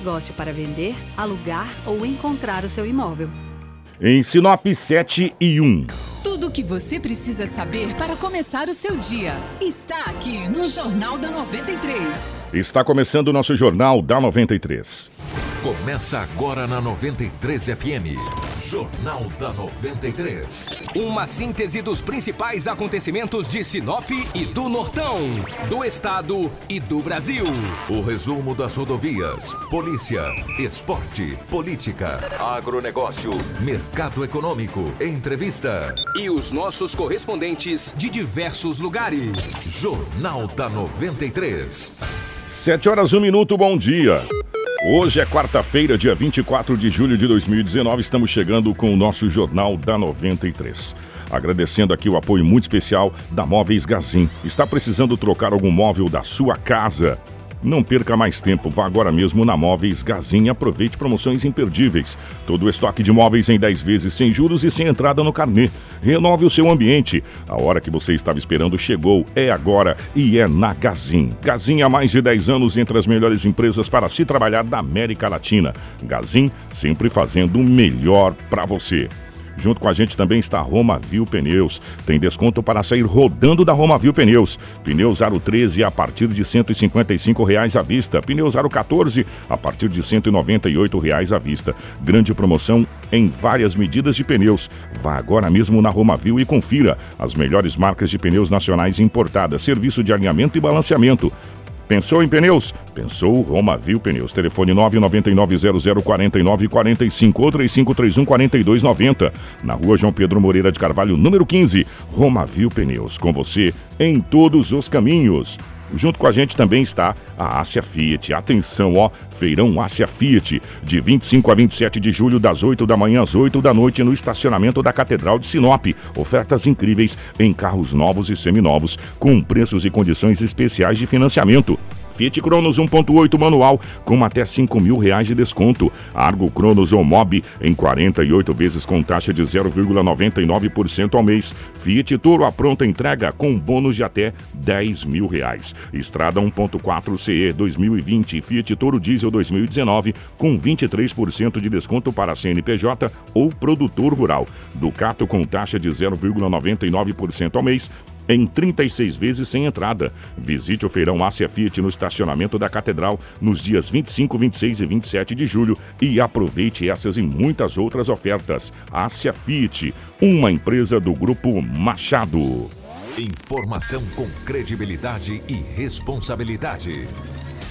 negócio para vender, alugar ou encontrar o seu imóvel. Em Sinop 7 e 1. Tudo o que você precisa saber para começar o seu dia está aqui no Jornal da 93. Está começando o nosso Jornal da 93. Começa agora na 93 FM. Jornal da 93. Uma síntese dos principais acontecimentos de Sinop e do Nortão, do Estado e do Brasil. O resumo das rodovias, polícia, esporte, política, agronegócio, mercado econômico, entrevista. E os nossos correspondentes de diversos lugares. Jornal da 93. 7 horas, 1 minuto, bom dia. Hoje é quarta-feira, dia 24 de julho de 2019, estamos chegando com o nosso Jornal da 93. Agradecendo aqui o apoio muito especial da Móveis Gazim. Está precisando trocar algum móvel da sua casa? Não perca mais tempo, vá agora mesmo na Móveis Gazim e aproveite promoções imperdíveis. Todo o estoque de móveis em 10 vezes sem juros e sem entrada no carnê. Renove o seu ambiente. A hora que você estava esperando chegou, é agora e é na Gazim. Gazim há mais de 10 anos entre as melhores empresas para se trabalhar da América Latina. Gazim sempre fazendo o melhor para você. Junto com a gente também está a Roma Vip Pneus. Tem desconto para sair rodando da Roma Vip Pneus. Pneus Aro 13 a partir de R$ 155,00 à vista. Pneus Aro 14 a partir de R$ 198,00 à vista. Grande promoção em várias medidas de pneus. Vá agora mesmo na Roma Vip e confira as melhores marcas de pneus nacionais importadas. Serviço de alinhamento e balanceamento. Pensou em pneus? Pensou Roma Vip Pneus. Telefone 999-0049-45 ou 3531-4290. Na rua João Pedro Moreira de Carvalho, número 15. Roma Vip Pneus, com você em todos os caminhos. Junto com a gente também está a Ásia Fiat. Atenção, ó, Feirão Ásia Fiat, de 25 a 27 de julho, das 8 da manhã às 8 da noite, no estacionamento da Catedral de Sinop. Ofertas incríveis em carros novos e seminovos, com preços e condições especiais de financiamento. Fiat Cronos 1.8 manual, com até R$ 5.000 de desconto. Argo Cronos ou Mobi, em 48 vezes com taxa de 0,99% ao mês. Fiat Toro à pronta entrega, com bônus de até R$ 10.000. Estrada 1.4 CE 2020, Fiat Toro Diesel 2019, com 23% de desconto para CNPJ ou produtor rural. Ducato com taxa de 0,99% ao mês, em 36 vezes sem entrada. Visite o Feirão Ásia Fiat no estacionamento da Catedral nos dias 25, 26 e 27 de julho e aproveite essas e muitas outras ofertas. Ásia Fiat, uma empresa do Grupo Machado. Informação com credibilidade e responsabilidade.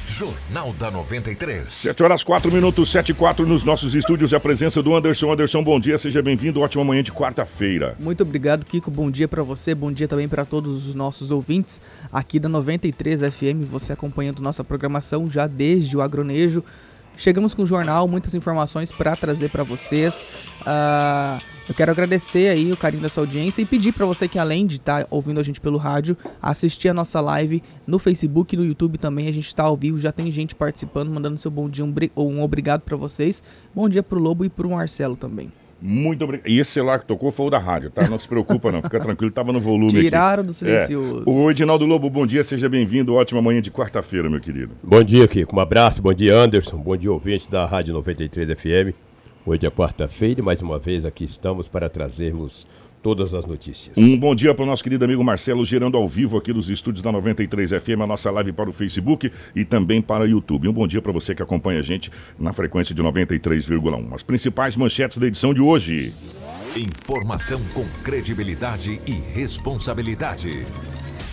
Jornal da 93. 7 horas 4 minutos, 7 e 4 nos nossos estúdios. A presença do Anderson. Anderson, bom dia, seja bem-vindo. Ótima manhã de quarta-feira. Muito obrigado, Kiko. Bom dia para você. Bom dia também para todos os nossos ouvintes aqui da 93 FM. Você acompanhando nossa programação já desde o agronejo. Chegamos com o jornal, muitas informações para trazer para vocês. Eu quero agradecer aí o carinho da sua audiência e pedir para você que, além de estar ouvindo a gente pelo rádio, assistir a nossa live no Facebook e no YouTube também. A gente está ao vivo, já tem gente participando, mandando seu bom dia ou um obrigado para vocês. Bom dia para o Lobo e para o Marcelo também. Muito obrigado. E esse celular que tocou foi o da rádio, tá? Não se preocupa não, fica tranquilo, tava no volume. Tiraram aqui do silencioso. É. O Edinaldo Lobo, bom dia, seja bem-vindo, ótima manhã de quarta-feira, meu querido. Bom dia, Kiko, um abraço, bom dia, Anderson, bom dia, ouvinte da Rádio 93 FM. Hoje é quarta-feira e mais uma vez aqui estamos para trazermos todas as notícias. Um bom dia para o nosso querido amigo Marcelo, gerando ao vivo aqui dos estúdios da 93 FM, a nossa live para o Facebook e também para o YouTube. Um bom dia para você que acompanha a gente na frequência de 93,1. As principais manchetes da edição de hoje. Informação com credibilidade e responsabilidade.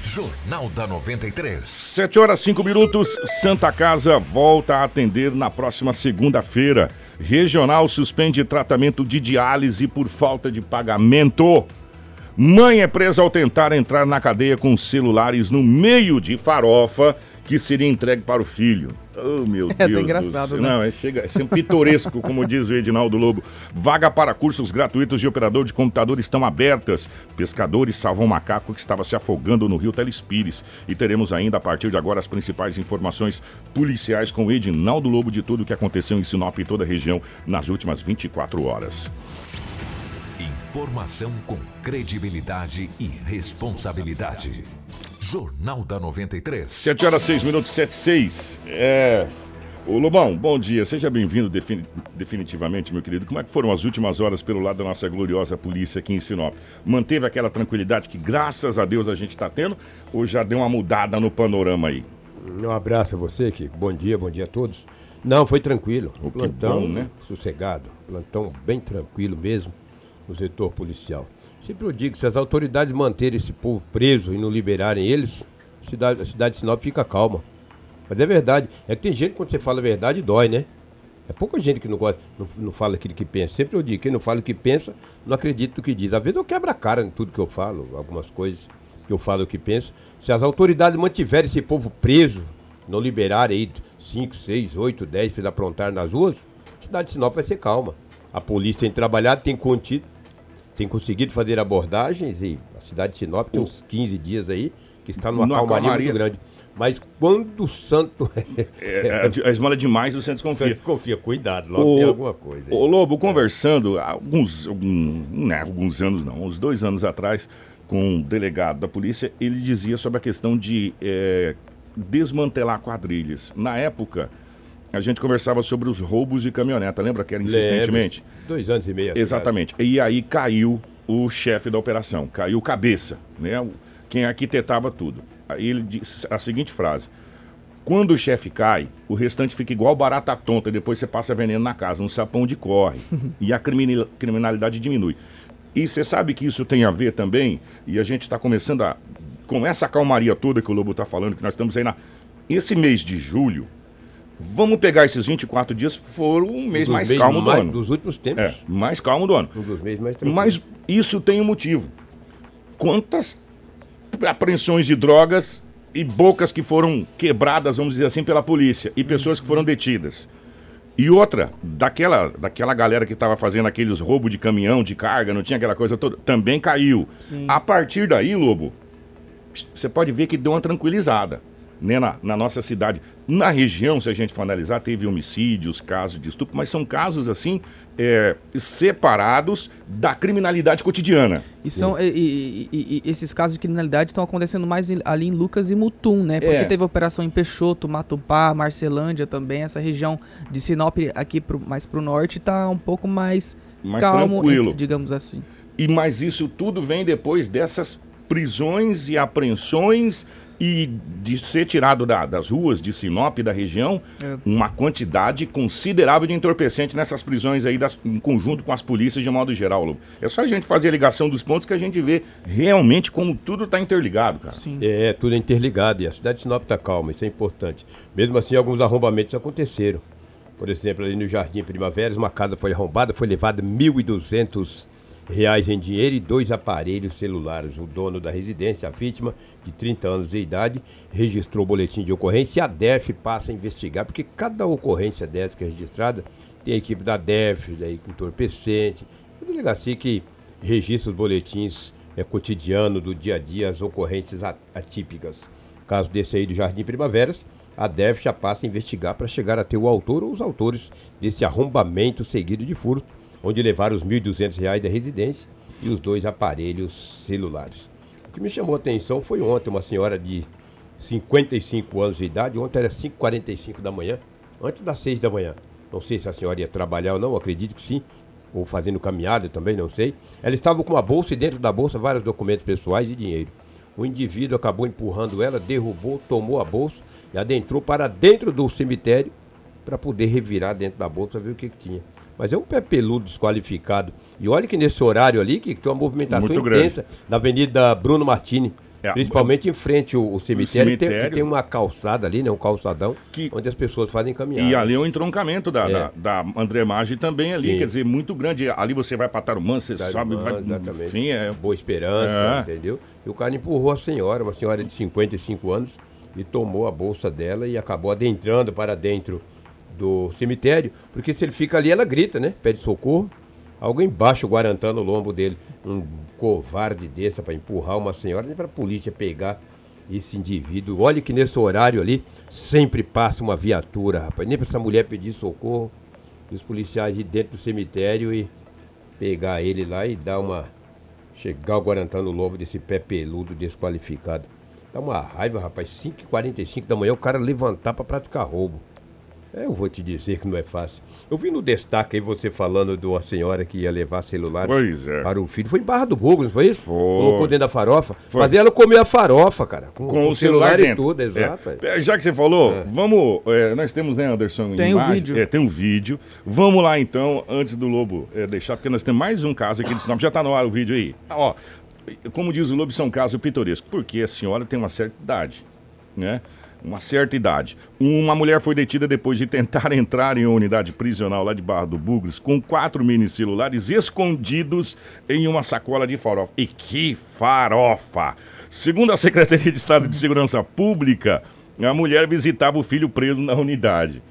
Jornal da 93. 7 horas 5 minutos, Santa Casa volta a atender na próxima segunda-feira. Regional suspende tratamento de diálise por falta de pagamento. Mãe é presa ao tentar entrar na cadeia com celulares no meio de farofa que seria entregue para o filho. Oh, meu Deus. É engraçado, né? Não, é sempre pitoresco, como diz o Edinaldo Lobo. Vaga para cursos gratuitos de operador de computador estão abertas. Pescadores salvam um macaco que estava se afogando no rio Telespires. E teremos ainda, a partir de agora, as principais informações policiais com o Edinaldo Lobo de tudo o que aconteceu em Sinop e toda a região nas últimas 24 horas. Informação com credibilidade e responsabilidade. Jornal da 93. 7 horas 6 minutos, 7 e 6. Ô Lobão, bom dia, seja bem-vindo definitivamente, meu querido. Como é que foram as últimas horas pelo lado da nossa gloriosa polícia aqui em Sinop? Manteve aquela tranquilidade que, graças a Deus, a gente está tendo? Ou já deu uma mudada no panorama aí? Um abraço a você, Kiko. Bom dia a todos. Não, foi tranquilo. O plantão, bom, né? Sossegado. Plantão bem tranquilo mesmo no setor policial. Sempre eu digo, se as autoridades manterem esse povo preso e não liberarem eles, a cidade de Sinop fica calma. Mas é verdade, é que tem gente que quando você fala a verdade dói, né? É pouca gente que não gosta, não fala aquilo que pensa. Sempre eu digo, quem não fala o que pensa, não acredita no que diz. Às vezes eu quebro a cara em tudo que eu falo, algumas coisas que eu falo o que penso. Se as autoridades mantiverem esse povo preso, não liberarem aí 5, 6, 8, 10 para aprontar nas ruas, a cidade de Sinop vai ser calma. A polícia tem trabalhado, tem contido, tem conseguido fazer abordagens e a cidade de Sinop tem uns 15 dias aí que está numa calmaria muito grande. Mas quando o santo... a esmola é demais, o santo desconfia. O santo desconfia, cuidado, logo tem alguma coisa. Ô Lobo, conversando há uns 2 anos atrás, com um delegado da polícia, ele dizia sobre a questão de desmantelar quadrilhas. Na época, a gente conversava sobre os roubos de caminhoneta, lembra que era insistentemente? 2 anos e meio. Exatamente. Atrás. E aí caiu o chefe da operação, caiu cabeça, né? Quem arquitetava tudo. Aí ele disse a seguinte frase: quando o chefe cai, o restante fica igual barata tonta, depois você passa veneno na casa, um sapão de corre, e a criminalidade diminui. E você sabe que isso tem a ver também, e a gente está começando com essa calmaria toda que o Lobo está falando, que nós estamos aí esse mês de julho, vamos pegar esses 24 dias, foram um mês mais calmo do ano. Dos últimos tempos. É, mais calmo do ano. Um dos meses mais tranquilos. Mas isso tem um motivo. Quantas apreensões de drogas e bocas que foram quebradas, vamos dizer assim, pela polícia e pessoas que foram detidas. E outra, daquela galera que estava fazendo aqueles roubos de caminhão, de carga, não tinha aquela coisa toda, também caiu. Sim. A partir daí, Lobo, você pode ver que deu uma tranquilizada, né, na nossa cidade. Na região, se a gente for analisar, teve homicídios, casos de estupro, mas são casos assim separados da criminalidade cotidiana. E são esses casos de criminalidade estão acontecendo mais ali em Lucas e Mutum, né? Porque teve operação em Peixoto, Matupá, Marcelândia também, essa região de Sinop aqui mais pro norte está um pouco mais calmo, tranquilo, digamos assim. Mas isso tudo vem depois dessas prisões e apreensões e de ser tirado das ruas de Sinop, da região, uma quantidade considerável de entorpecente nessas prisões aí em conjunto com as polícias de modo geral, Lobo. É só a gente fazer a ligação dos pontos que a gente vê realmente como tudo está interligado, cara. Sim. Tudo é interligado e a cidade de Sinop está calma, isso é importante. Mesmo assim, alguns arrombamentos aconteceram. Por exemplo, ali no Jardim Primavera, uma casa foi arrombada, foi levada R$ 1.200 em dinheiro e 2 aparelhos celulares. O dono da residência, a vítima, de 30 anos de idade, registrou o boletim de ocorrência e a DERF passa a investigar, porque cada ocorrência dessa que é registrada tem a equipe da DERF, daí com entorpecente, a delegacia que registra os boletins cotidianos do dia a dia, as ocorrências atípicas. Caso desse aí do Jardim Primaveras, a DERF já passa a investigar para chegar a ter o autor ou os autores desse arrombamento seguido de furto, onde levaram os R$ 1.200 da residência e os 2 aparelhos celulares. O que me chamou a atenção foi ontem, uma senhora de 55 anos de idade, ontem era 5h45 da manhã, antes das 6 da manhã. Não sei se a senhora ia trabalhar ou não, acredito que sim, ou fazendo caminhada também, não sei. Ela estava com uma bolsa e dentro da bolsa vários documentos pessoais e dinheiro. O indivíduo acabou empurrando ela, derrubou, tomou a bolsa e adentrou para dentro do cemitério para poder revirar dentro da bolsa para ver o que tinha. Mas é um pé peludo desqualificado. E olha que nesse horário ali, que tem uma movimentação muito intensa grande na Avenida Bruno Martini, principalmente em frente ao cemitério, que tem uma calçada ali, né, um calçadão, onde as pessoas fazem caminhada. E ali é um entroncamento da André Maggi também ali, sim, quer dizer, muito grande. Ali você vai para Tarumã, você sobe, vai... Enfim, Boa Esperança, entendeu? E o cara empurrou a senhora, uma senhora de 55 anos, e tomou a bolsa dela e acabou adentrando para dentro do cemitério, porque se ele fica ali, ela grita, né? Pede socorro. Alguém embaixo guarantando o lombo dele. Um covarde desse para empurrar uma senhora, nem para a polícia pegar esse indivíduo. Olha que nesse horário ali, sempre passa uma viatura, rapaz. Nem para essa mulher pedir socorro. E os policiais ir dentro do cemitério e pegar ele lá e dar uma... Chegar guarantando o lombo desse pé peludo desqualificado. Dá uma raiva, rapaz. 5h45 da manhã, o cara levantar para praticar roubo. Eu vou te dizer que não é fácil. Eu vi no destaque aí você falando de uma senhora que ia levar celular para o filho. Foi em Barra do Burgo, não foi isso? Foi. Colocou dentro da farofa. Foi. Fazia ela comer a farofa, cara. Com o celular dentro. E tudo, exato. É. Já que você falou, vamos... nós temos, né, Anderson? Tem um vídeo. Tem um vídeo. Vamos lá, então, antes do Lobo deixar, porque nós temos mais um caso aqui de Sinop. Já está no ar o vídeo aí. Ó, como diz o Lobo, isso é um caso pitoresco. Porque a senhora tem uma certa idade, né? Uma certa idade. Uma mulher foi detida depois de tentar entrar em uma unidade prisional lá de Barra do Bugres com 4 mini celulares escondidos em uma sacola de farofa. E que farofa! Segundo a Secretaria de Estado de Segurança Pública, a mulher visitava o filho preso na unidade.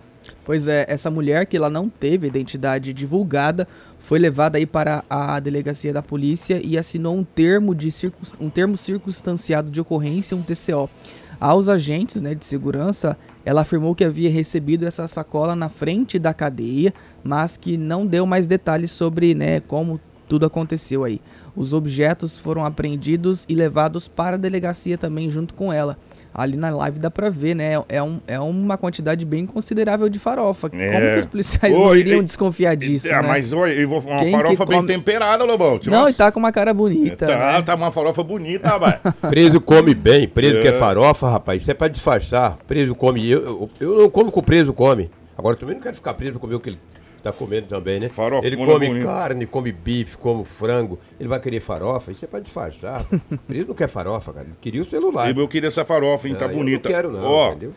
Pois é, essa mulher, que ela não teve identidade divulgada, foi levada aí para a delegacia da polícia e assinou um termo, circunstanciado de ocorrência, um TCO. Aos agentes, né, de segurança, ela afirmou que havia recebido essa sacola na frente da cadeia, mas que não deu mais detalhes sobre, né, como tudo aconteceu aí. Os objetos foram apreendidos e levados para a delegacia também junto com ela. Ali na live dá pra ver, né? É uma quantidade bem considerável de farofa. É. Como que os policiais não iriam desconfiar disso, né? Mas eu vou uma farofa bem temperada, Lobão. Não, e tá com uma cara bonita. Tá, né? Tá uma farofa bonita, rapaz. Preso come bem, preso quer farofa, rapaz. Isso é pra disfarçar. Preso come. Eu não como que o preso come. Agora eu também não quero ficar preso pra comer o que ele... tá comendo também, né? Farofa, ele come carne, come bife, come frango. Ele vai querer farofa? Isso é pra disfarçar. Ele não quer farofa, cara. Ele queria o celular. Eu queria essa farofa, hein? Tá bonita. Eu não quero, não. Ó, entendeu?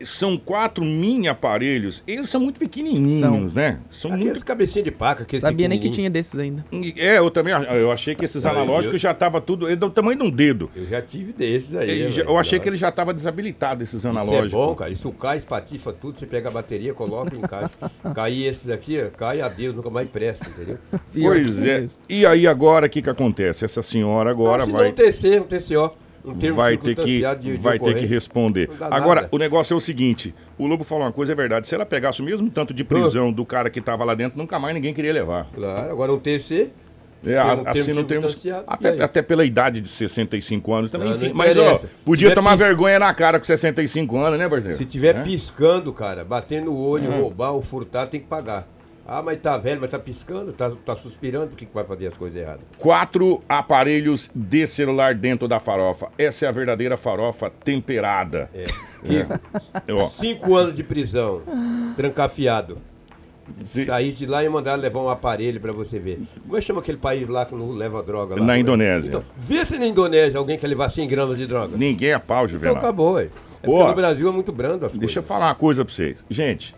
São 4 mini aparelhos. Eles são muito pequenininhos, né? São aqueles muito... cabecinha de paca. Sabia nem que tinha desses ainda. É, eu também. Eu achei que esses analógicos já tava tudo... do tamanho de um dedo. Eu já tive desses aí. Eu achei que ele já tava desabilitado, esses analógicos. Isso é bom, cara. Isso cai, espatifa tudo. Você pega a bateria, coloca e encaixa. Cair esses aqui, cai, adeus, nunca mais presta, entendeu? Pois é. E aí agora, o que acontece? Essa senhora agora vai... Se não TCO... Vai ter que responder. Agora, o negócio é o seguinte: o Lobo falou uma coisa, é verdade. Se ela pegasse o mesmo tanto de prisão do cara que estava lá dentro, nunca mais ninguém queria levar. Claro, agora o TC. Assim não temos. Até pela idade de 65 anos também, enfim. Mas, ó, podia tomar vergonha na cara com 65 anos, né, parceiro? Se tiver piscando, cara, batendo o olho, roubar ou furtar, tem que pagar. Ah, mas tá velho, mas tá piscando, tá suspirando, o que vai fazer as coisas erradas? 4 aparelhos de celular dentro da farofa. Essa é a verdadeira farofa temperada. É. 5 anos de prisão, trancafiado. Sair de lá e mandar levar um aparelho pra você ver. Como é que chama aquele país lá que não leva droga? Lá, na Indonésia. Então, vê se na Indonésia alguém quer levar 100 gramas de droga. Ninguém é pau, Juvenal. Então acabou, é. Porque no Brasil é muito brando as coisas. Deixa eu falar uma coisa pra vocês. Gente...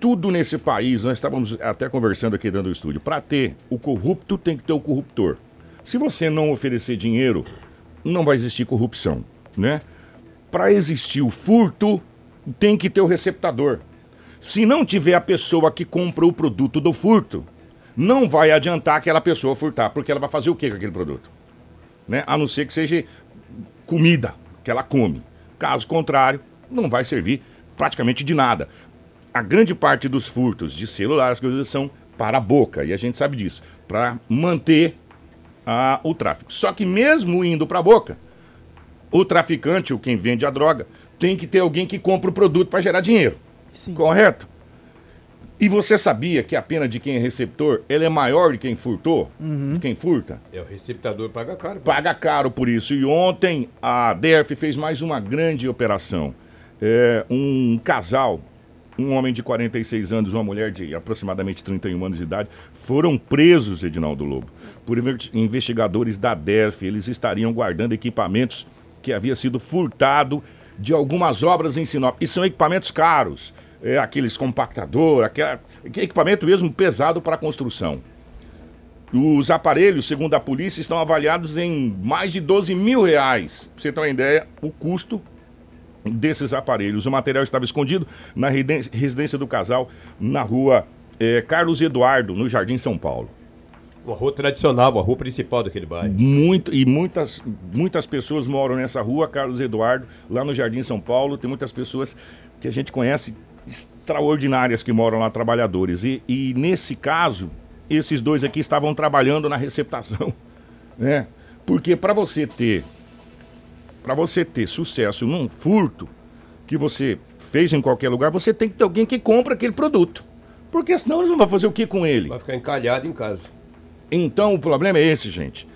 Tudo nesse país, nós estávamos até conversando aqui dentro do estúdio, para ter o corrupto tem que ter o corruptor. Se você não oferecer dinheiro, não vai existir corrupção, né? Para existir o furto, tem que ter o receptador. Se não tiver a pessoa que compra o produto do furto, não vai adiantar aquela pessoa furtar, porque ela vai fazer o que com aquele produto? Né? A não ser que seja comida que ela come. Caso contrário, não vai servir praticamente de nada. A grande parte dos furtos de celulares são para a boca, e a gente sabe disso, para manter o tráfico. Só que mesmo indo para a boca, o traficante, ou quem vende a droga, tem que ter alguém que compra o produto para gerar dinheiro. Sim. Correto? E você sabia que a pena de quem é receptor, ela é maior de quem furtou? Uhum. De quem furta? É, o receptador paga caro. Paga caro por isso. E ontem a DERF fez mais uma grande operação. Um casal... Um homem de 46 anos e uma mulher de aproximadamente 31 anos de idade foram presos, Edinaldo Lobo, por investigadores da DERF. Eles estariam guardando equipamentos que havia sido furtado de algumas obras em Sinop. E são equipamentos caros, aqueles compactador, equipamento mesmo pesado para construção. Os aparelhos, segundo a polícia, estão avaliados em mais de R$12 mil. Pra você ter uma ideia, o custo... desses aparelhos. O material estava escondido na residência do casal, na rua Carlos Eduardo, no Jardim São Paulo. Uma rua tradicional, a rua principal daquele bairro. Muitas pessoas moram nessa rua, Carlos Eduardo, lá no Jardim São Paulo. Tem muitas pessoas que a gente conhece, extraordinárias, que moram lá, trabalhadores. E nesse caso, esses dois aqui estavam trabalhando na receptação, né? Porque para você ter sucesso num furto, que você fez em qualquer lugar, você tem que ter alguém que compra aquele produto. Porque senão eles não vão fazer o que com ele? Vai ficar encalhado em casa. Então o problema é esse, gente.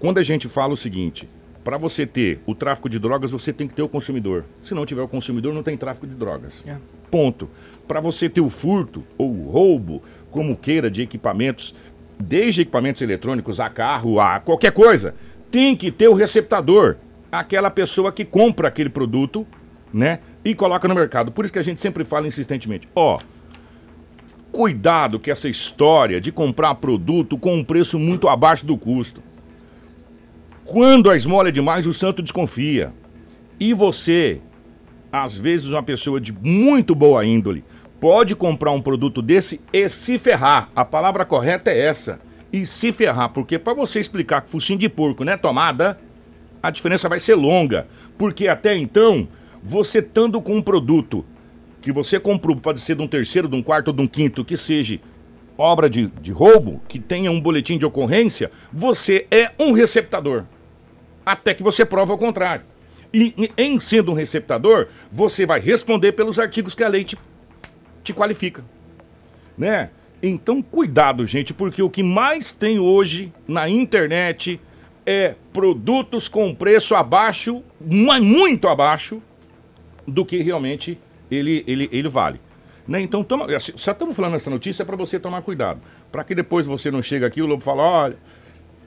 Quando a gente fala o seguinte, para você ter o tráfico de drogas, você tem que ter o consumidor. Se não tiver o consumidor, não tem tráfico de drogas. É. Ponto. Para você ter o furto ou o roubo, como queira, de equipamentos, desde equipamentos eletrônicos a carro, a qualquer coisa, tem que ter o receptador, aquela pessoa que compra aquele produto, né, e coloca no mercado. Por isso que a gente sempre fala insistentemente, cuidado com essa história de comprar produto com um preço muito abaixo do custo. Quando a esmola é demais, o santo desconfia. E você, às vezes uma pessoa de muito boa índole, pode comprar um produto desse e se ferrar. A palavra correta é essa, e se ferrar, porque para você explicar que focinho de porco, né, tomada, a diferença vai ser longa, porque até então, você estando com um produto que você comprou, pode ser de um terceiro, de um quarto, de um quinto, que seja obra de roubo, que tenha um boletim de ocorrência, você é um receptador, até que você prova o contrário. E em sendo um receptador, você vai responder pelos artigos que a lei te qualifica, né? Então cuidado, gente, porque o que mais tem hoje na internet é produtos com preço abaixo, muito abaixo do que realmente ele vale. Né? Então, só estamos falando essa notícia para você tomar cuidado. Para que depois você não chegue aqui e o Lobo fala, olha,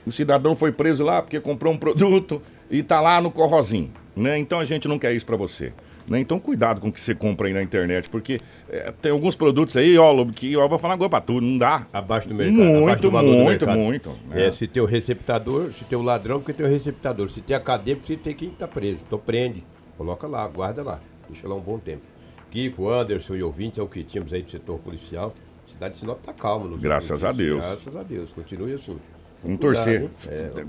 o cidadão foi preso lá porque comprou um produto e está lá no corrozinho. Né? Então, a gente não quer isso para você. Né? Então, cuidado com o que você compra aí na internet, porque tem alguns produtos aí, Lobo, que eu vou falar agora para tudo, não dá. Abaixo do mercado. Abaixo do valor do mercado. Muito. Né? Se tem o receptador, se tem o ladrão, porque tem o receptador. Se tem acadêmico, se tem quem está preso. Então, prende, coloca lá, guarda lá, deixa lá um bom tempo. Kiko, Anderson e ouvintes, é o que tínhamos aí do setor policial. A cidade de Sinop está calma. Graças a Deus. Graças a Deus. Continue assim. Vamos torcer.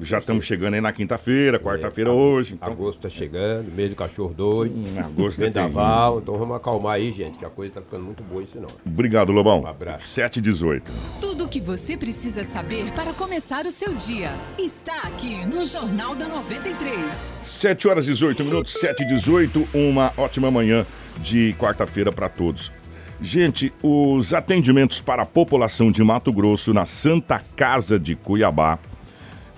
Já estamos chegando aí na quinta-feira, quarta-feira hoje. Então... agosto está chegando, mês do cachorro doido. Agosto é vendaval. Então vamos acalmar aí, gente, que a coisa está ficando muito boa em Sinop. Obrigado, Lobão. Um abraço. 7h18. Tudo o que você precisa saber para começar o seu dia está aqui no Jornal da 93. 7h18, 7h18, uma ótima manhã de quarta-feira para todos. Gente, os atendimentos para a população de Mato Grosso na Santa Casa de Cuiabá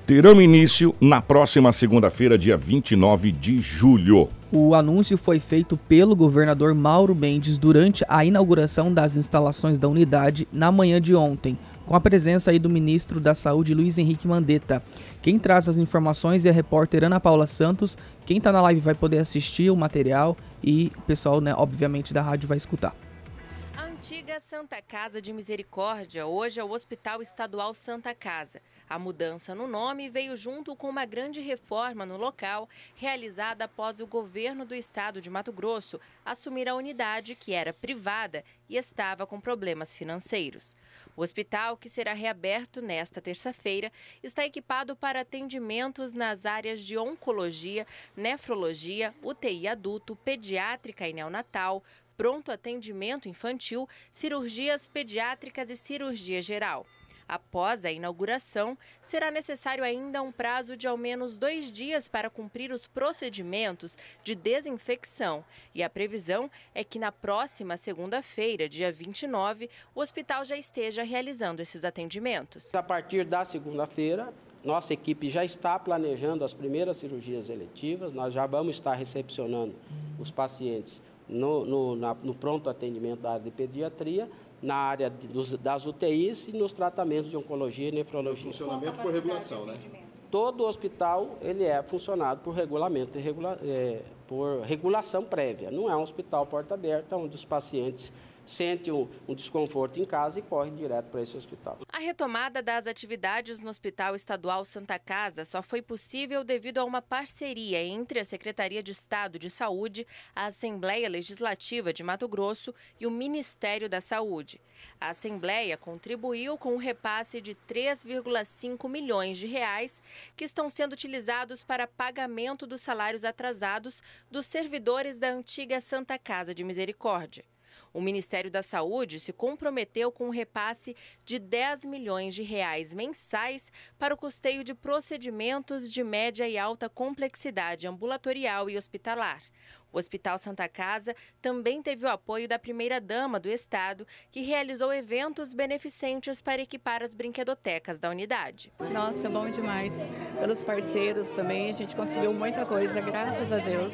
terão início na próxima segunda-feira, dia 29 de julho. O anúncio foi feito pelo governador Mauro Mendes durante a inauguração das instalações da unidade na manhã de ontem, com a presença aí do ministro da Saúde, Luiz Henrique Mandetta. Quem traz as informações é a repórter Ana Paula Santos. Quem está na live vai poder assistir o material e o pessoal, né, obviamente, da rádio vai escutar. A antiga Santa Casa de Misericórdia, hoje é o Hospital Estadual Santa Casa. A mudança no nome veio junto com uma grande reforma no local, realizada após o governo do estado de Mato Grosso assumir a unidade que era privada e estava com problemas financeiros. O hospital, que será reaberto nesta terça-feira, está equipado para atendimentos nas áreas de oncologia, nefrologia, UTI adulto, pediátrica e neonatal, pronto atendimento infantil, cirurgias pediátricas e cirurgia geral. Após a inauguração, será necessário ainda um prazo de ao menos 2 dias para cumprir os procedimentos de desinfecção. E a previsão é que na próxima segunda-feira, dia 29, o hospital já esteja realizando esses atendimentos. A partir da segunda-feira, nossa equipe já está planejando as primeiras cirurgias eletivas, nós já vamos estar recepcionando os pacientes no pronto atendimento da área de pediatria, na área das UTIs e nos tratamentos de oncologia e nefrologia. Funcionamento por regulação, né? Todo hospital ele é funcionado por regulamento, por regulação prévia. Não é um hospital porta aberta, onde os pacientes sente um desconforto em casa e corre direto para esse hospital. A retomada das atividades no Hospital Estadual Santa Casa só foi possível devido a uma parceria entre a Secretaria de Estado de Saúde, a Assembleia Legislativa de Mato Grosso e o Ministério da Saúde. A Assembleia contribuiu com um repasse de 3,5 milhões de reais que estão sendo utilizados para pagamento dos salários atrasados dos servidores da antiga Santa Casa de Misericórdia. O Ministério da Saúde se comprometeu com um repasse de 10 milhões de reais mensais para o custeio de procedimentos de média e alta complexidade ambulatorial e hospitalar. O Hospital Santa Casa também teve o apoio da primeira-dama do estado, que realizou eventos beneficentes para equipar as brinquedotecas da unidade. Nossa, bom demais. Pelos parceiros também, a gente conseguiu muita coisa, graças a Deus.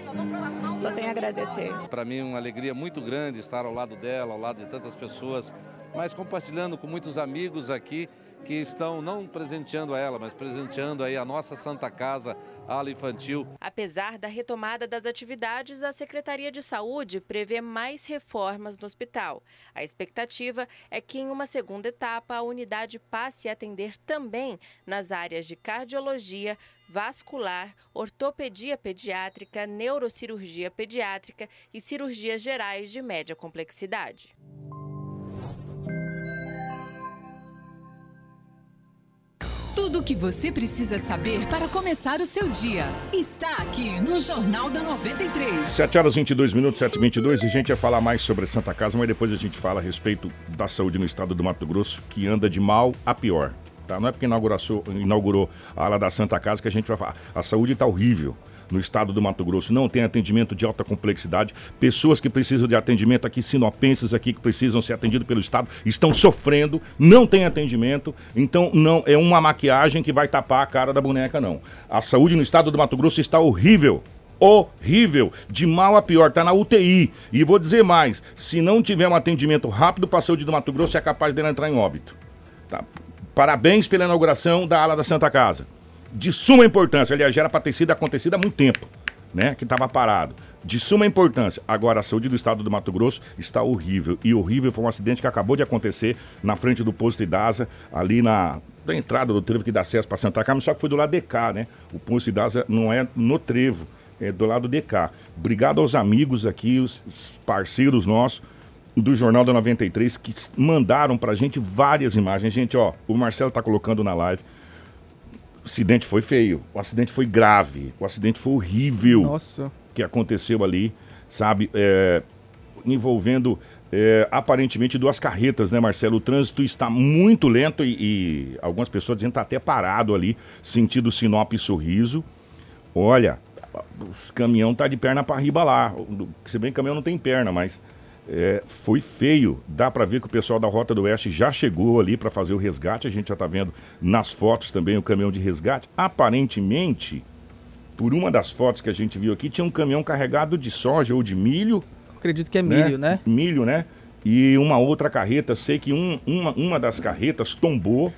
Só tenho a agradecer. Para mim, uma alegria muito grande estar ao lado dela, ao lado de tantas pessoas, mas compartilhando com muitos amigos aqui que estão não presenteando a ela, mas presenteando aí a nossa Santa Casa, a ala infantil. Apesar da retomada das atividades, a Secretaria de Saúde prevê mais reformas no hospital. A expectativa é que em uma segunda etapa a unidade passe a atender também nas áreas de cardiologia, vascular, ortopedia pediátrica, neurocirurgia pediátrica e cirurgias gerais de média complexidade. Tudo o que você precisa saber para começar o seu dia está aqui no Jornal da 93. 7h22, 7h22, e a gente ia falar mais sobre a Santa Casa, mas depois a gente fala a respeito da saúde no estado do Mato Grosso, que anda de mal a pior. Tá? Não é porque inaugurou a ala da Santa Casa que a gente vai falar. A saúde está horrível no estado do Mato Grosso, não tem atendimento de alta complexidade. Pessoas que precisam de atendimento aqui, sinopenses aqui que precisam ser atendidos pelo estado, estão sofrendo, não tem atendimento. Então não é uma maquiagem que vai tapar a cara da boneca, não. A saúde no estado do Mato Grosso está horrível. Horrível, de mal a pior, tá na UTI. E vou dizer mais, se não tiver um atendimento rápido para a saúde do Mato Grosso, é capaz dela entrar em óbito. Tá? Parabéns pela inauguração da ala da Santa Casa. De suma importância, aliás, já era para ter sido acontecido há muito tempo, né, que estava parado. De suma importância. Agora, a saúde do estado do Mato Grosso está horrível. E horrível foi um acidente que acabou de acontecer na frente do posto Idasa, ali na entrada do trevo que dá acesso para Santa Carmen, só que foi do lado de cá, né? O posto Idasa não é no trevo, é do lado de cá. Obrigado aos amigos aqui, os parceiros nossos do Jornal da 93, que mandaram pra gente várias imagens. Gente, ó, o Marcelo tá colocando na live. O acidente foi feio, o acidente foi grave, o acidente foi horrível. Nossa. Que aconteceu ali, sabe, envolvendo aparentemente duas carretas, né, Marcelo? O trânsito está muito lento e algumas pessoas dizendo que tá até parado ali, sentido Sinop e Sorriso. Olha, os caminhão tá de perna para riba lá, se bem que caminhão não tem perna, mas foi feio. Dá para ver que o pessoal da Rota do Oeste já chegou ali para fazer o resgate. A gente já está vendo nas fotos também o caminhão de resgate. Aparentemente, por uma das fotos que a gente viu aqui, tinha um caminhão carregado de soja ou de milho. Acredito que é milho, né? Milho, né? E uma outra carreta. Sei que uma das carretas tombou,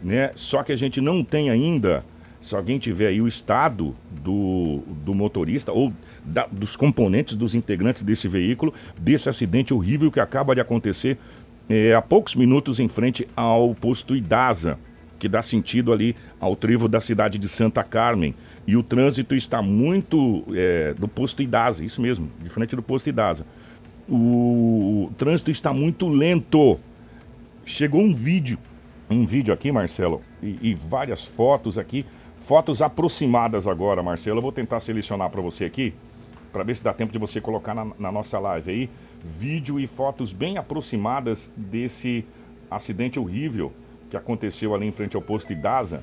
né? Só que a gente não tem ainda, se alguém tiver aí o estado do motorista ou dos componentes, dos integrantes desse veículo, desse acidente horrível que acaba de acontecer há poucos minutos em frente ao posto Idasa, que dá sentido ali ao trevo da cidade de Santa Carmen. E o trânsito está muito do posto Idasa, isso mesmo, de frente do posto Idasa. O trânsito está muito lento. Chegou um vídeo aqui, Marcelo, e várias fotos aqui. Fotos aproximadas agora, Marcelo. Eu vou tentar selecionar para você aqui, para ver se dá tempo de você colocar na nossa live aí. Vídeo e fotos bem aproximadas desse acidente horrível que aconteceu ali em frente ao posto Idasa.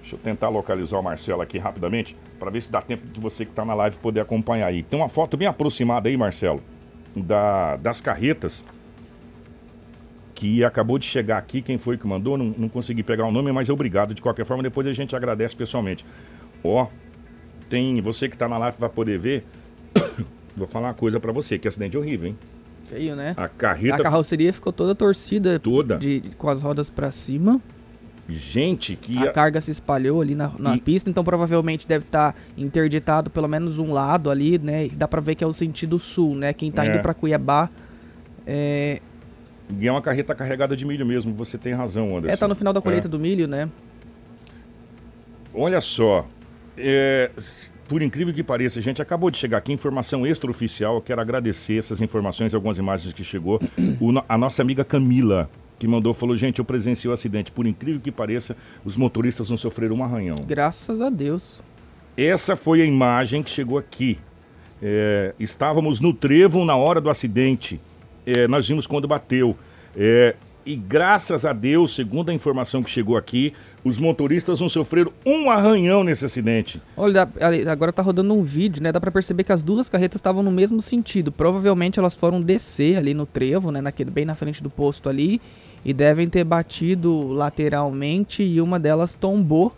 Deixa eu tentar localizar o Marcelo aqui rapidamente, para ver se dá tempo de você que está na live poder acompanhar aí. Tem uma foto bem aproximada aí, Marcelo, das carretas, que acabou de chegar aqui. Quem foi que mandou? Não consegui pegar o nome, mas obrigado. De qualquer forma, depois a gente agradece pessoalmente. Ó, tem você que tá na live vai poder ver. Vou falar uma coisa pra você, que acidente horrível, hein? Feio, né? A carroceria ficou toda torcida. Toda. Com as rodas pra cima. Gente, que... A carga se espalhou ali na pista, então provavelmente deve estar interditado pelo menos um lado ali, né? E dá pra ver que é o sentido sul, né? Quem tá indo pra Cuiabá E é uma carreta carregada de milho mesmo, você tem razão, Anderson. Tá no final da colheita do milho, né? Olha só, por incrível que pareça, a gente acabou de chegar aqui, informação extraoficial, eu quero agradecer essas informações, algumas imagens que chegou. A nossa amiga Camila, que mandou, falou, gente, eu presenciei o acidente, por incrível que pareça, os motoristas não sofreram um arranhão. Graças a Deus. Essa foi a imagem que chegou aqui. Estávamos no trevo na hora do acidente. Nós vimos quando bateu. E graças a Deus, segundo a informação que chegou aqui, os motoristas não sofreram um arranhão nesse acidente. Olha, agora tá rodando um vídeo, né? Dá pra perceber que as duas carretas estavam no mesmo sentido. Provavelmente elas foram descer ali no trevo, né? Bem na frente do posto ali. E devem ter batido lateralmente e uma delas tombou.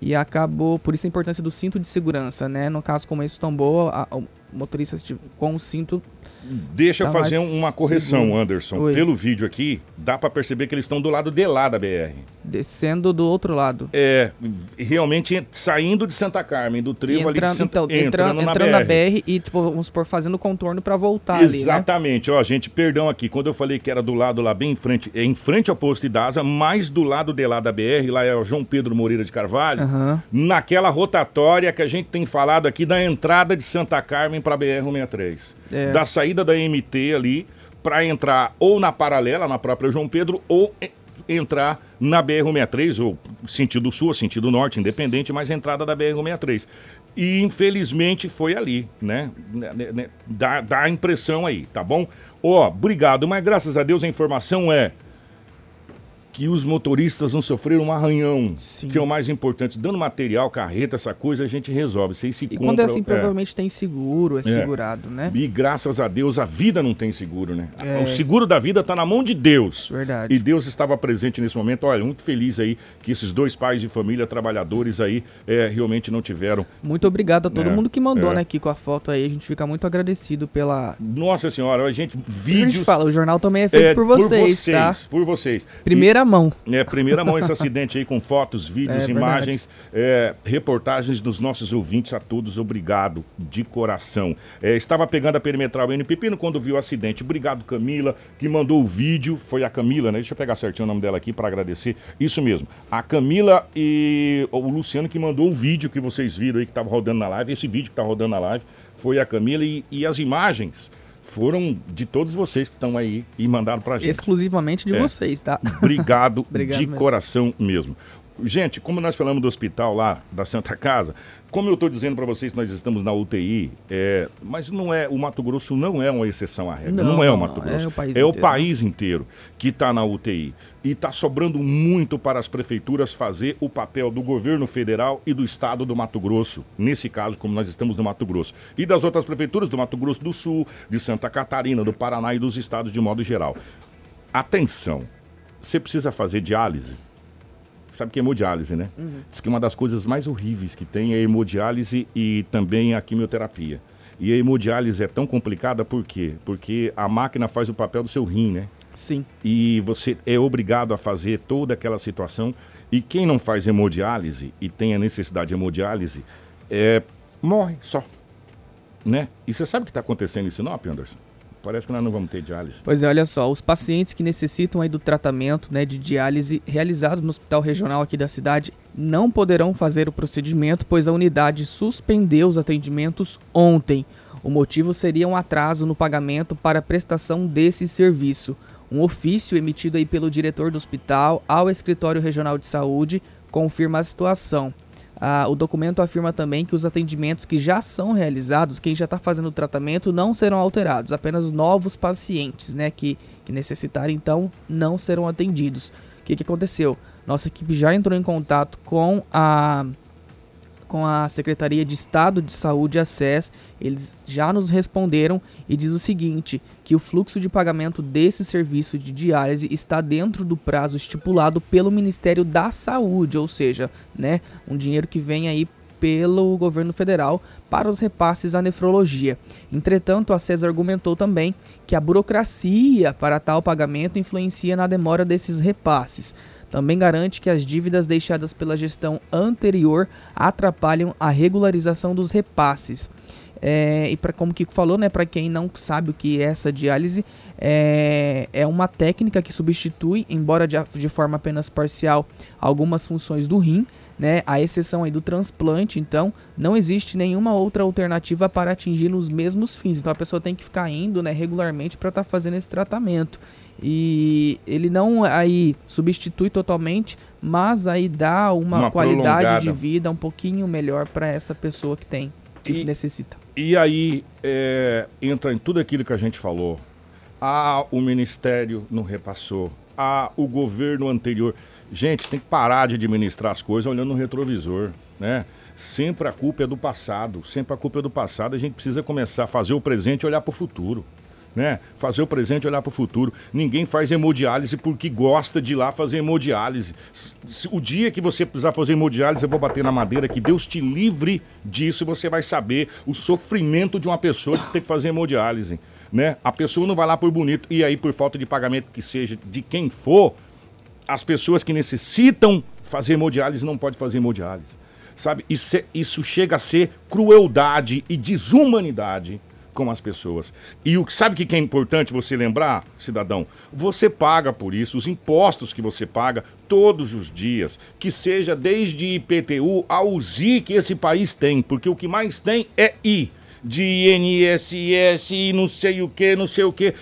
E acabou... Por isso a importância do cinto de segurança, né? No caso como esse tombou, o motorista com o cinto... Deixa eu fazer uma correção, seguro. Anderson. Oi. Pelo vídeo aqui, dá pra perceber que eles estão do lado de lá da BR. Descendo do outro lado. É, realmente saindo de Santa Carmen, do trevo ali de Santa... Então, entrando na BR e, tipo, vamos supor, fazendo contorno pra voltar. Exatamente. Ali, né? Exatamente. Ó, gente, perdão aqui. Quando eu falei que era do lado lá, bem em frente ao posto Idasa, mas do lado de lá da BR, lá é o João Pedro Moreira de Carvalho, naquela rotatória que a gente tem falado aqui da entrada de Santa Carmen pra BR-163. É. Da saída da MT ali, para entrar ou na paralela, na própria João Pedro, ou entrar na BR-163, ou sentido sul, ou sentido norte, independente, mas entrada da BR-163. E infelizmente foi ali, né? Dá a impressão aí, tá bom? Ó, obrigado, mas graças a Deus a informação é que os motoristas não sofreram um arranhão, sim, que é o mais importante. Dando material, carreta, essa coisa, a gente resolve. Isso aí se compra, quando é assim, provavelmente tem seguro, segurado, né? E graças a Deus, a vida não tem seguro, né? É. O seguro da vida está na mão de Deus. Verdade. E Deus estava presente nesse momento. Olha, muito feliz aí que esses dois pais de família, trabalhadores aí, realmente não tiveram. Muito obrigado a todo mundo que mandou, né, Kiko, a foto aí. A gente fica muito agradecido pela... Nossa Senhora, a gente... Vídeos... A gente fala, o jornal também é feito por vocês, tá? Por vocês. Primeira mão. Primeira mão esse acidente aí, com fotos, vídeos, imagens, reportagens dos nossos ouvintes. A todos, obrigado de coração. Estava pegando a perimetral N Pepino quando viu o acidente. Obrigado, Camila, que mandou o vídeo. Foi a Camila, né? Deixa eu pegar certinho o nome dela aqui para agradecer. Isso mesmo. A Camila e o Luciano que mandou o vídeo que vocês viram aí, que estava rodando na live. Esse vídeo que está rodando na live foi a Camila e as imagens... Foram de todos vocês que estão aí e mandaram pra gente. Exclusivamente de vocês, tá? Obrigado, obrigado de coração mesmo. Gente, como nós falamos do hospital lá, da Santa Casa, como eu estou dizendo para vocês, nós estamos na UTI, mas não é, o Mato Grosso não é uma exceção à regra, não é o Mato Grosso, é o país inteiro que está na UTI. E está sobrando muito para as prefeituras fazer o papel do governo federal e do estado do Mato Grosso, nesse caso, como nós estamos no Mato Grosso. E das outras prefeituras do Mato Grosso do Sul, de Santa Catarina, do Paraná e dos estados de modo geral. Atenção, você precisa fazer diálise? Sabe que é hemodiálise, né? Uhum. Diz que uma das coisas mais horríveis que tem é a hemodiálise e também a quimioterapia. E a hemodiálise é tão complicada por quê? Porque a máquina faz o papel do seu rim, né? Sim. E você é obrigado a fazer toda aquela situação. E quem não faz hemodiálise e tem a necessidade de hemodiálise, morre só, né? E você sabe o que está acontecendo em Sinop, Anderson? Parece que nós não vamos ter diálise. Pois é, olha só, os pacientes que necessitam aí do tratamento, né, de diálise realizado no hospital regional aqui da cidade não poderão fazer o procedimento, pois a unidade suspendeu os atendimentos ontem. O motivo seria um atraso no pagamento para a prestação desse serviço. Um ofício emitido aí pelo diretor do hospital ao Escritório Regional de Saúde confirma a situação. O documento afirma também que os atendimentos que já são realizados, quem já está fazendo o tratamento, não serão alterados. Apenas novos pacientes, né, que necessitarem, então, não serão atendidos. O que aconteceu? Nossa equipe já entrou em contato com a Secretaria de Estado de Saúde, a SES. Eles já nos responderam e diz o seguinte, que o fluxo de pagamento desse serviço de diálise está dentro do prazo estipulado pelo Ministério da Saúde, ou seja, né, um dinheiro que vem aí pelo governo federal para os repasses à nefrologia. Entretanto, a SES argumentou também que a burocracia para tal pagamento influencia na demora desses repasses. Também garante que as dívidas deixadas pela gestão anterior atrapalham a regularização dos repasses. E como o Kiko falou, né, para quem não sabe o que é essa diálise, é uma técnica que substitui, embora de forma apenas parcial, algumas funções do rim, né, à exceção aí do transplante. Então, não existe nenhuma outra alternativa para atingir os mesmos fins. Então, a pessoa tem que ficar indo, né, regularmente para estar fazendo esse tratamento. E ele não aí substitui totalmente, mas aí dá uma qualidade prolongada de vida um pouquinho melhor para essa pessoa que tem, que necessita. E aí entra em tudo aquilo que a gente falou. Ah, o Ministério não repassou. Ah, o governo anterior. Gente, tem que parar de administrar as coisas olhando no retrovisor, né? Sempre a culpa é do passado, sempre a culpa é do passado. A gente precisa começar a fazer o presente e olhar para o futuro, né? Fazer o presente e olhar para o futuro. Ninguém faz hemodiálise porque gosta de ir lá fazer hemodiálise. O dia que você precisar fazer hemodiálise, eu vou bater na madeira, que Deus te livre disso. Você vai saber o sofrimento de uma pessoa que tem que fazer hemodiálise, né? A pessoa não vai lá por bonito. E aí, por falta de pagamento que seja de quem for, as pessoas que necessitam fazer hemodiálise não podem fazer hemodiálise, sabe? Isso chega a ser crueldade e desumanidade com as pessoas. E sabe o que é importante você lembrar, cidadão? Você paga por isso, os impostos que você paga todos os dias, que seja desde IPTU ao ZI que esse país tem, porque o que mais tem é I, de INSS e não sei o que, não sei o que.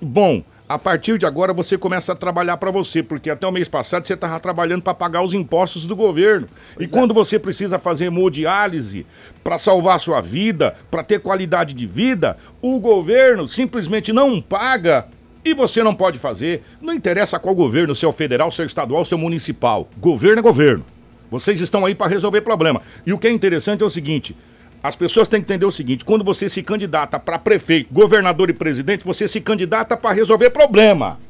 Bom, a partir de agora você começa a trabalhar para você, porque até o mês passado você estava trabalhando para pagar os impostos do governo. Pois e é. Quando você precisa fazer hemodiálise para salvar a sua vida, para ter qualidade de vida, o governo simplesmente não paga e você não pode fazer. Não interessa qual governo, se é o federal, se é o estadual, se é o municipal. Governo é governo. Vocês estão aí para resolver problema. E o que é interessante é o seguinte... As pessoas têm que entender o seguinte, quando você se candidata para prefeito, governador e presidente, você se candidata para resolver problema.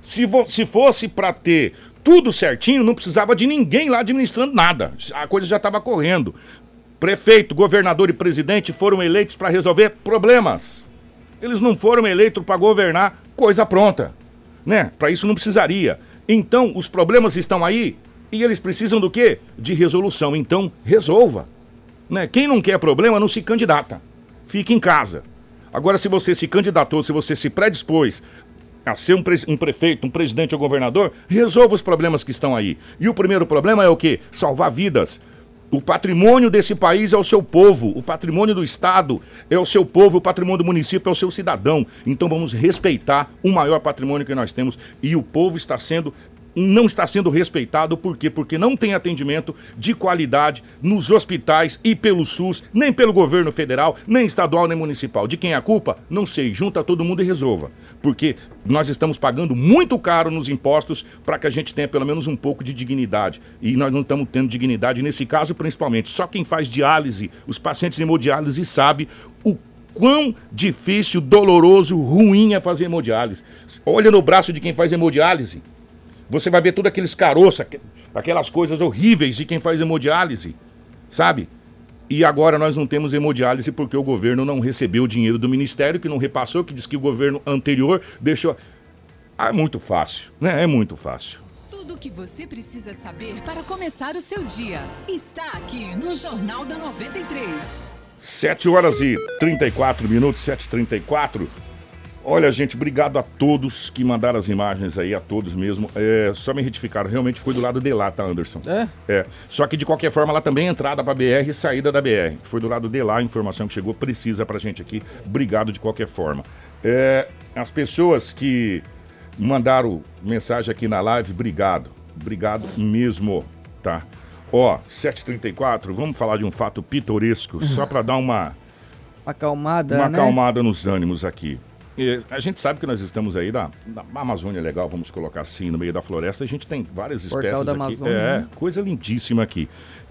Se fosse para ter tudo certinho, não precisava de ninguém lá administrando nada. A coisa já estava correndo. Prefeito, governador e presidente foram eleitos para resolver problemas. Eles não foram eleitos para governar coisa pronta, né? Para isso não precisaria. Então, os problemas estão aí e eles precisam do quê? De resolução. Então, resolva. Né? Quem não quer problema não se candidata, fica em casa. Agora, se você se candidatou, se você se predispôs a ser um prefeito, um presidente ou governador, resolva os problemas que estão aí. E o primeiro problema é o quê? Salvar vidas. O patrimônio desse país é o seu povo, o patrimônio do Estado é o seu povo, o patrimônio do município é o seu cidadão. Então vamos respeitar o maior patrimônio que nós temos, e o povo está sendo... não está sendo respeitado. Por quê? Porque não tem atendimento de qualidade nos hospitais e pelo SUS, nem pelo governo federal, nem estadual, nem municipal. De quem é a culpa? Não sei. Junta todo mundo e resolva. Porque nós estamos pagando muito caro nos impostos para que a gente tenha pelo menos um pouco de dignidade. E nós não estamos tendo dignidade nesse caso, principalmente. Só quem faz diálise, os pacientes de hemodiálise, sabe o quão difícil, doloroso, ruim é fazer hemodiálise. Olha no braço de quem faz hemodiálise. Você vai ver todos aqueles caroços, aquelas coisas horríveis de quem faz hemodiálise, sabe? E agora nós não temos hemodiálise porque o governo não recebeu o dinheiro do Ministério, que não repassou, que diz que o governo anterior deixou... Ah, é muito fácil, né? É muito fácil. Tudo o que você precisa saber para começar o seu dia está aqui no Jornal da 93. 7h34, 7h34. Olha, gente, obrigado a todos que mandaram as imagens aí, a todos mesmo. Só me retificaram, realmente foi do lado de lá, tá, Anderson? É. Só que, de qualquer forma, lá também é entrada pra BR e saída da BR. Foi do lado de lá, a informação que chegou precisa pra gente aqui. Obrigado de qualquer forma. As pessoas que mandaram mensagem aqui na live, obrigado. Obrigado mesmo, tá? Ó, 7h34, vamos falar de um fato pitoresco, só pra dar uma... acalmada, uma, né? Acalmada nos ânimos aqui. A gente sabe que nós estamos aí na Amazônia legal, vamos colocar assim, no meio da floresta. A gente tem várias espécies aqui. Portal da Amazônia. Coisa lindíssima aqui.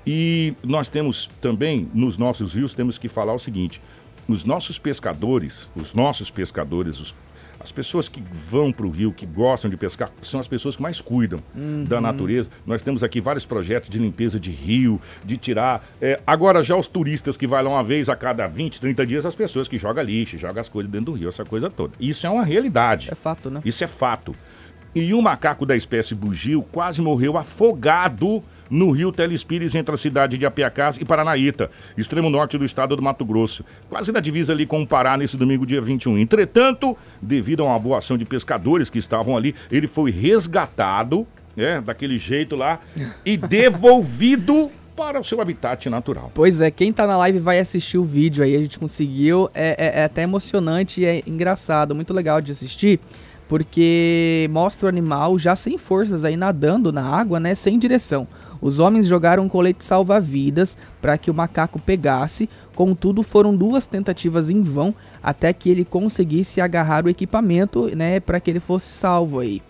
E nós temos também, nos nossos rios, temos que falar o seguinte. Os nossos pescadores, as pessoas que vão para o rio, que gostam de pescar, são as pessoas que mais cuidam da natureza. Nós temos aqui vários projetos de limpeza de rio, de tirar... agora já os turistas que vão lá uma vez a cada 20, 30 dias, as pessoas que jogam lixo, jogam as coisas dentro do rio, essa coisa toda. Isso é uma realidade. É fato, né? Isso é fato. E o macaco da espécie bugio quase morreu afogado no rio Telespires, entre a cidade de Apiacás e Paranaíta, extremo norte do estado do Mato Grosso, quase na divisa ali com o Pará, nesse domingo, dia 21. Entretanto, devido a uma boa ação de pescadores que estavam ali, ele foi resgatado, daquele jeito lá, e devolvido para o seu habitat natural. Pois é, quem tá na live vai assistir o vídeo aí, a gente conseguiu, é até emocionante e é engraçado, muito legal de assistir, porque mostra o animal já sem forças aí nadando na água, né, sem direção. Os homens jogaram um colete salva-vidas para que o macaco pegasse, contudo foram duas tentativas em vão até que ele conseguisse agarrar o equipamento, né, para que ele fosse salvo aí.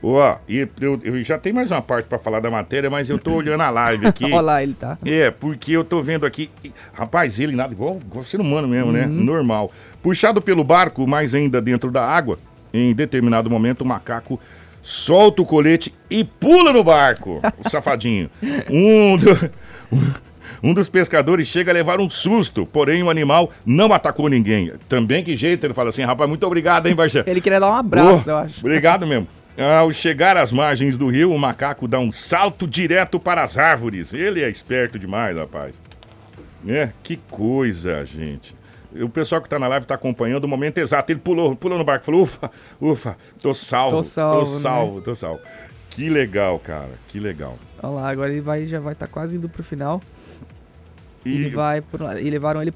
Ó, eu já tenho mais uma parte pra falar da matéria, mas eu tô olhando a live aqui. Olha lá, ele tá. É, porque eu tô vendo aqui. Rapaz, ele nada igual ser humano mesmo, né? Normal. Puxado pelo barco, mas ainda dentro da água, em determinado momento o macaco solta o colete e pula no barco. O safadinho. Um dos pescadores chega a levar um susto, porém o animal não atacou ninguém. Também que jeito, ele fala assim, rapaz, muito obrigado, hein, Barça? Ele queria dar um abraço, eu acho. Obrigado mesmo. Ao chegar às margens do rio, o macaco dá um salto direto para as árvores. Ele é esperto demais, rapaz. É, que coisa, gente. O pessoal que tá na live tá acompanhando o momento exato. Ele pulou no barco, falou, ufa, tô salvo. Que legal, cara, que legal. Olha lá, agora ele já vai estar quase indo pro final. E levaram ele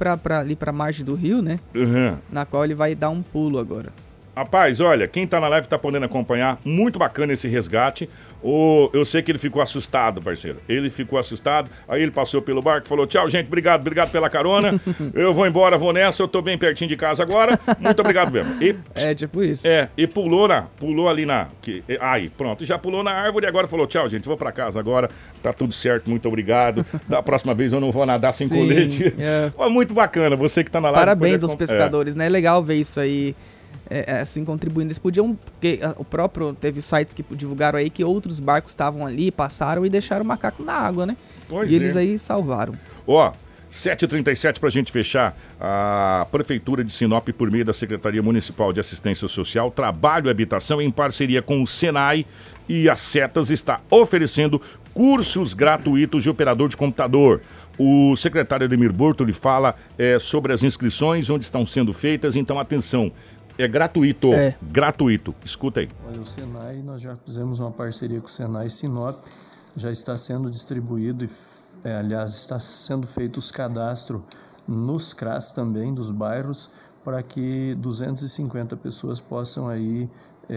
pra margem do rio, né? Uhum. Na qual ele vai dar um pulo agora. Rapaz, olha, quem tá na live tá podendo acompanhar, muito bacana esse resgate. Eu sei que ele ficou assustado, parceiro. Aí ele passou pelo barco, falou, tchau, gente, obrigado pela carona. Eu vou embora, vou nessa, eu tô bem pertinho de casa agora. Muito obrigado mesmo. É tipo isso. É, e pulou na árvore e agora falou, tchau, gente, vou pra casa agora. Tá tudo certo, muito obrigado. Da próxima vez eu não vou nadar sem colete. É. Muito bacana, você que tá na live. Parabéns aos pescadores, né? É legal ver isso aí. Assim, contribuindo, eles podiam, porque o próprio, teve sites que divulgaram aí que outros barcos estavam ali, passaram e deixaram o macaco na água, né? Pois e eles aí salvaram. Ó, 7h37 pra gente fechar, a Prefeitura de Sinop, por meio da Secretaria Municipal de Assistência Social, Trabalho e Habitação, em parceria com o Senai e a Setas, está oferecendo cursos gratuitos de operador de computador. O secretário Ademir Bortoli fala sobre as inscrições, onde estão sendo feitas, então atenção. É gratuito, gratuito. Escuta aí. Olha, o Senai, nós já fizemos uma parceria com o Senai Sinop, já está sendo distribuído, aliás, está sendo feito os cadastros nos CRAS também, dos bairros, para que 250 pessoas possam aí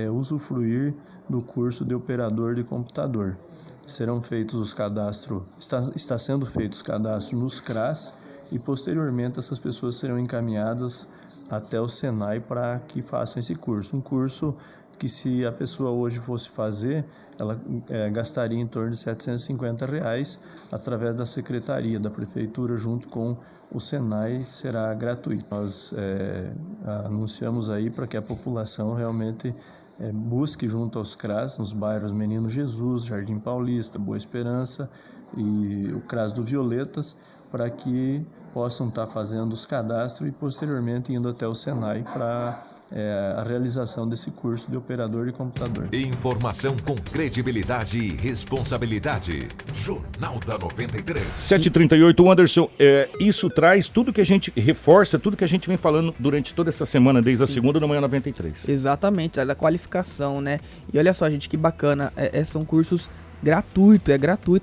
usufruir do curso de operador de computador. Serão feitos os cadastros, está sendo feito os cadastros nos CRAS e posteriormente essas pessoas serão encaminhadas até o Senai para que façam esse curso. Um curso que, se a pessoa hoje fosse fazer, ela gastaria em torno de R$750. Através da Secretaria da Prefeitura, junto com o Senai, será gratuito. Nós anunciamos aí para que a população realmente busque junto aos CRAS, nos bairros Menino Jesus, Jardim Paulista, Boa Esperança e o CRAS do Violetas, para que possam estar fazendo os cadastros e posteriormente indo até o Senai para a realização desse curso de operador de computador. Informação com credibilidade e responsabilidade. Jornal da 93. 7h38, Anderson, isso traz tudo que a gente reforça, tudo que a gente vem falando durante toda essa semana, desde a segunda da manhã 93. Exatamente, da qualificação, né? E olha só, gente, que bacana, são cursos gratuitos,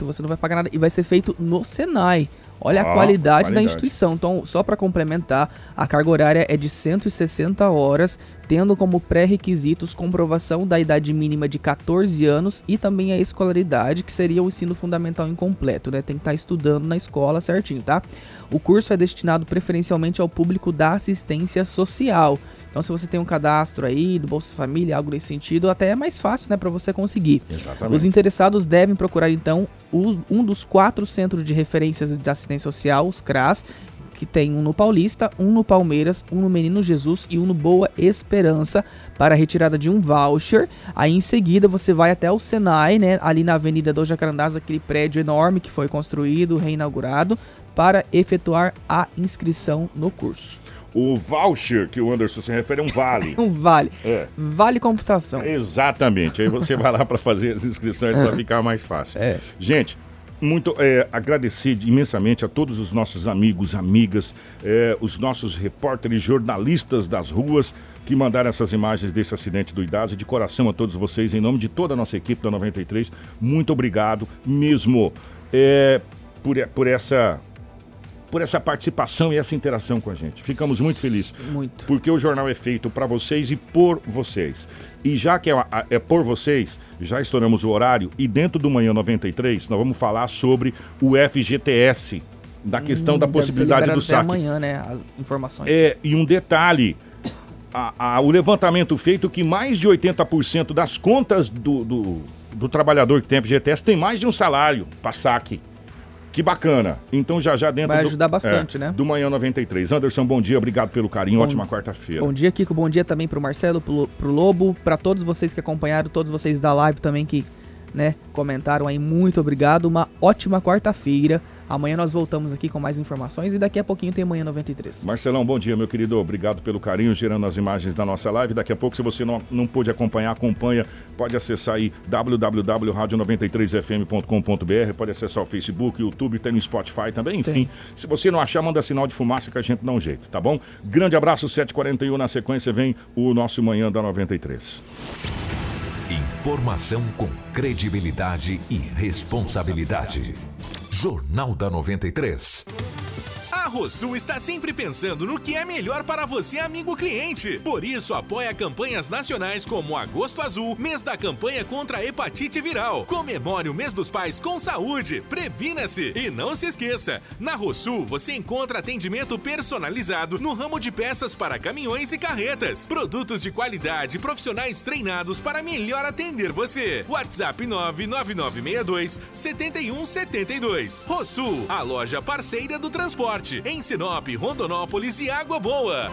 você não vai pagar nada e vai ser feito no Senai. Olha a qualidade da instituição. Então, só para complementar, a carga horária é de 160 horas, tendo como pré-requisitos comprovação da idade mínima de 14 anos e também a escolaridade, que seria o ensino fundamental incompleto, né? Tem que estar estudando na escola certinho, tá? O curso é destinado preferencialmente ao público da assistência social. Então, se você tem um cadastro aí do Bolsa Família, algo nesse sentido, até é mais fácil, né, para você conseguir. Exatamente. Os interessados devem procurar, então, um dos 4 centros de referências de assistência social, os CRAS, que tem um no Paulista, um no Palmeiras, um no Menino Jesus e um no Boa Esperança, para a retirada de um voucher. Aí, em seguida, você vai até o Senai, né, ali na Avenida do Jacarandás, aquele prédio enorme que foi construído, reinaugurado, para efetuar a inscrição no curso. O voucher que o Anderson se refere é um vale. Vale computação. Exatamente. Aí você vai lá para fazer as inscrições para ficar mais fácil. Gente, muito agradecer imensamente a todos os nossos amigos, amigas, os nossos repórteres, jornalistas das ruas que mandaram essas imagens desse acidente do Idasa. De coração a todos vocês, em nome de toda a nossa equipe da 93, muito obrigado mesmo por essa... por essa participação e essa interação com a gente. Ficamos muito felizes. Muito. Porque o jornal é feito para vocês e por vocês. E já que é por vocês, já estouramos o horário e dentro do Manhã 93 nós vamos falar sobre o FGTS, da questão da possibilidade do saque. Amanhã, né, as informações. É, e um detalhe, o levantamento feito que mais de 80% das contas do trabalhador que tem FGTS tem mais de um salário para saque. Que bacana. Então já dentro vai ajudar bastante, né? Do Manhã 93. Anderson, bom dia, obrigado pelo carinho, ótima quarta-feira. Bom dia, Kiko, bom dia também pro Marcelo, pro Lobo, para todos vocês que acompanharam, todos vocês da live também que, né, comentaram aí, muito obrigado, uma ótima quarta-feira. Amanhã nós voltamos aqui com mais informações e daqui a pouquinho tem Manhã 93. Marcelão, bom dia, meu querido. Obrigado pelo carinho, gerando as imagens da nossa live. Daqui a pouco, se você não pôde acompanhar, acompanha. Pode acessar aí www.radio93fm.com.br. Pode acessar o Facebook, YouTube, tem no Spotify também. Enfim, se você não achar, manda sinal de fumaça que a gente dá um jeito, tá bom? Grande abraço, 7h41. Na sequência vem o nosso Manhã da 93. Informação com credibilidade e responsabilidade. Jornal da 93. A Rosu está sempre pensando no que é melhor para você, amigo cliente. Por isso, apoia campanhas nacionais como Agosto Azul, mês da campanha contra a hepatite viral. Comemore o mês dos pais com saúde. Previna-se! E não se esqueça, na Rosu você encontra atendimento personalizado no ramo de peças para caminhões e carretas. Produtos de qualidade, profissionais treinados para melhor atender você. WhatsApp 99962-7172. Rosu, a loja parceira do transporte. Em Sinop, Rondonópolis e Água Boa.